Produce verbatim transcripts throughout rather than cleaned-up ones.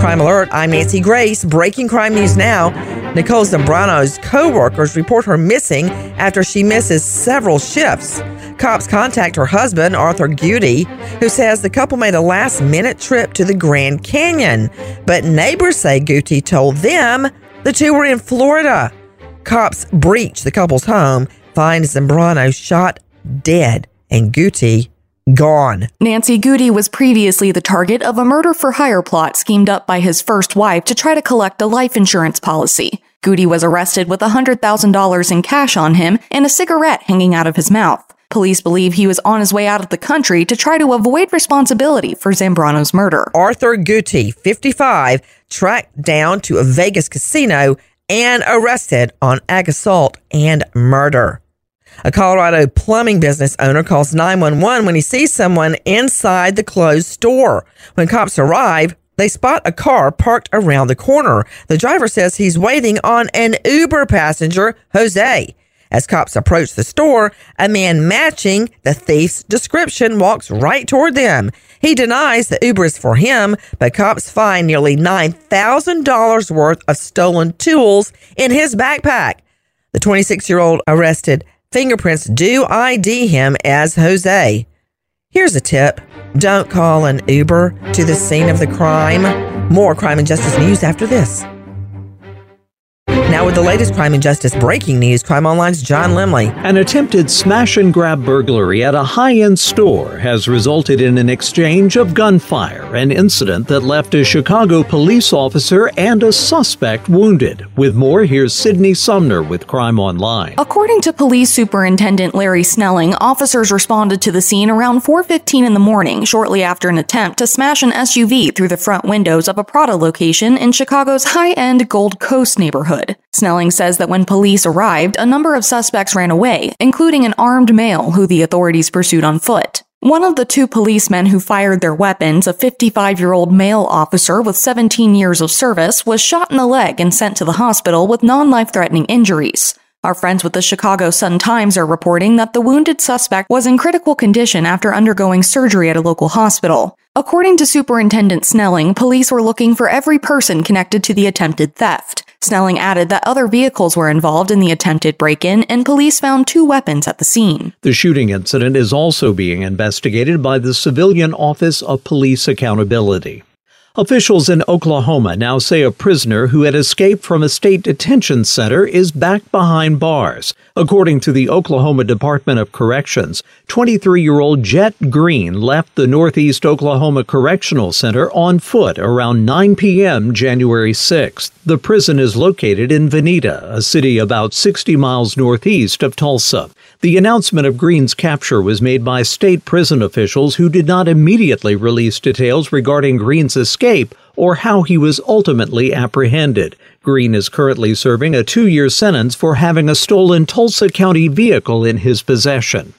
Crime Alert, I'm Nancy Grace. Breaking crime news now. Nicole Zambrano's co-workers report her missing after she misses several shifts. Cops contact her husband, Arthur Goody, who says the couple made a last-minute trip to the Grand Canyon. But neighbors say Goody told them the two were in Florida. Cops breach the couple's home, find Zambrano shot dead and Goody gone. Nancy Goody was previously the target of a murder-for-hire plot schemed up by his first wife to try to collect a life insurance policy. Goody was arrested with one hundred thousand dollars in cash on him and a cigarette hanging out of his mouth. Police believe he was on his way out of the country to try to avoid responsibility for Zambrano's murder. Arthur Goody, fifty-five, tracked down to a Vegas casino and arrested on ag assault and murder. A Colorado plumbing business owner calls nine one one when he sees someone inside the closed store. When cops arrive, they spot a car parked around the corner. The driver says he's waiting on an Uber passenger, Jose. As cops approach the store, a man matching the thief's description walks right toward them. He denies the Uber is for him, but cops find nearly nine thousand dollars worth of stolen tools in his backpack. The twenty-six-year-old arrested fingerprints do I D him as Jose. Here's a tip. Don't call an Uber to the scene of the crime. More crime and justice news after this. Now with the latest crime and justice breaking news, Crime Online's John Lemley. An attempted smash-and-grab burglary at a high-end store has resulted in an exchange of gunfire, an incident that left a Chicago police officer and a suspect wounded. With more, here's Sidney Sumner with Crime Online. According to Police Superintendent Larry Snelling, officers responded to the scene around four fifteen in the morning, shortly after an attempt to smash an S U V through the front windows of a Prada location in Chicago's high-end Gold Coast neighborhood. Snelling says that when police arrived, a number of suspects ran away, including an armed male who the authorities pursued on foot. One of the two policemen who fired their weapons, a fifty-five-year-old male officer with seventeen years of service, was shot in the leg and sent to the hospital with non-life-threatening injuries. Our friends with the Chicago Sun-Times are reporting that the wounded suspect was in critical condition after undergoing surgery at a local hospital. According to Superintendent Snelling, police were looking for every person connected to the attempted theft. Snelling added that other vehicles were involved in the attempted break-in, and police found two weapons at the scene. The shooting incident is also being investigated by the Civilian Office of Police Accountability. Officials in Oklahoma now say a prisoner who had escaped from a state detention center is back behind bars. According to the Oklahoma Department of Corrections, twenty-three-year-old Jet Green left the Northeast Oklahoma Correctional Center on foot around nine p.m. January sixth. The prison is located in Vinita, a city about sixty miles northeast of Tulsa. The announcement of Green's capture was made by state prison officials who did not immediately release details regarding Green's escape or how he was ultimately apprehended. Green is currently serving a two-year sentence for having a stolen Tulsa County vehicle in his possession.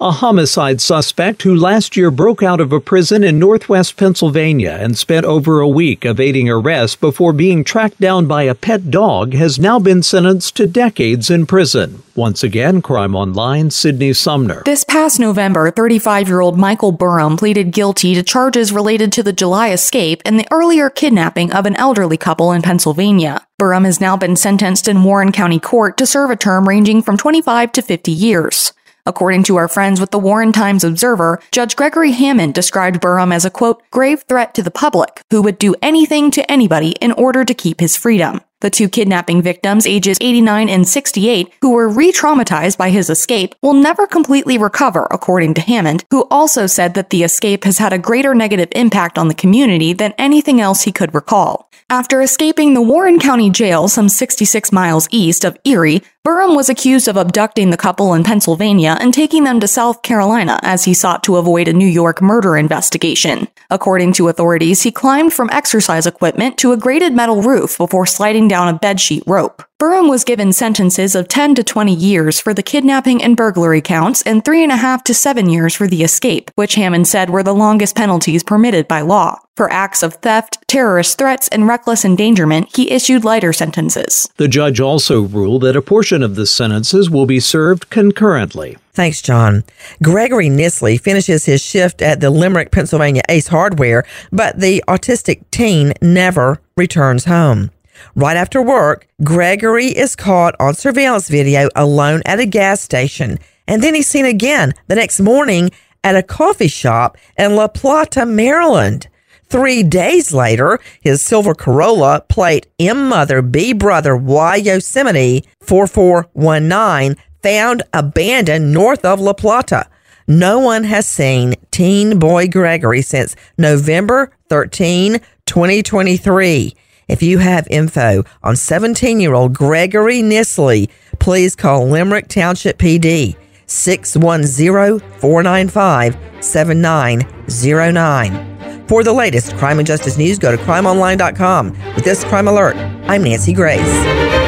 A homicide suspect who last year broke out of a prison in northwest Pennsylvania and spent over a week evading arrest before being tracked down by a pet dog has now been sentenced to decades in prison. Once again, Crime Online, Sidney Sumner. This past November, thirty-five-year-old Michael Burham pleaded guilty to charges related to the July escape and the earlier kidnapping of an elderly couple in Pennsylvania. Burham has now been sentenced in Warren County Court to serve a term ranging from twenty-five to fifty years. According to our friends with the Warren Times Observer, Judge Gregory Hammond described Burham as a, quote, grave threat to the public who would do anything to anybody in order to keep his freedom. The two kidnapping victims, ages eighty-nine and sixty-eight, who were re-traumatized by his escape, will never completely recover, according to Hammond, who also said that the escape has had a greater negative impact on the community than anything else he could recall. After escaping the Warren County Jail some sixty-six miles east of Erie, Burham was accused of abducting the couple in Pennsylvania and taking them to South Carolina as he sought to avoid a New York murder investigation. According to authorities, he climbed from exercise equipment to a grated metal roof before sliding down a bedsheet rope. Burham was given sentences of ten to twenty years for the kidnapping and burglary counts and three and a half to seven years for the escape, which Hammond said were the longest penalties permitted by law. For acts of theft, terrorist threats, and reckless endangerment, he issued lighter sentences. The judge also ruled that a portion of the sentences will be served concurrently. Thanks, John. Gregory Nisley finishes his shift at the Limerick, Pennsylvania Ace Hardware, but the autistic teen never returns home. Right after work, Gregory is caught on surveillance video alone at a gas station, and then he's seen again the next morning at a coffee shop in La Plata, Maryland. Three days later, his silver Corolla, plate M Mother B Brother Y Yosemite four four one nine, found abandoned north of La Plata. No one has seen teen boy Gregory since November thirteenth, twenty twenty-three. If you have info on seventeen-year-old Gregory Nisley, please call Limerick Township P D, six one zero, four nine five, seven nine zero nine. For the latest crime and justice news, go to crime online dot com. With this crime alert, I'm Nancy Grace.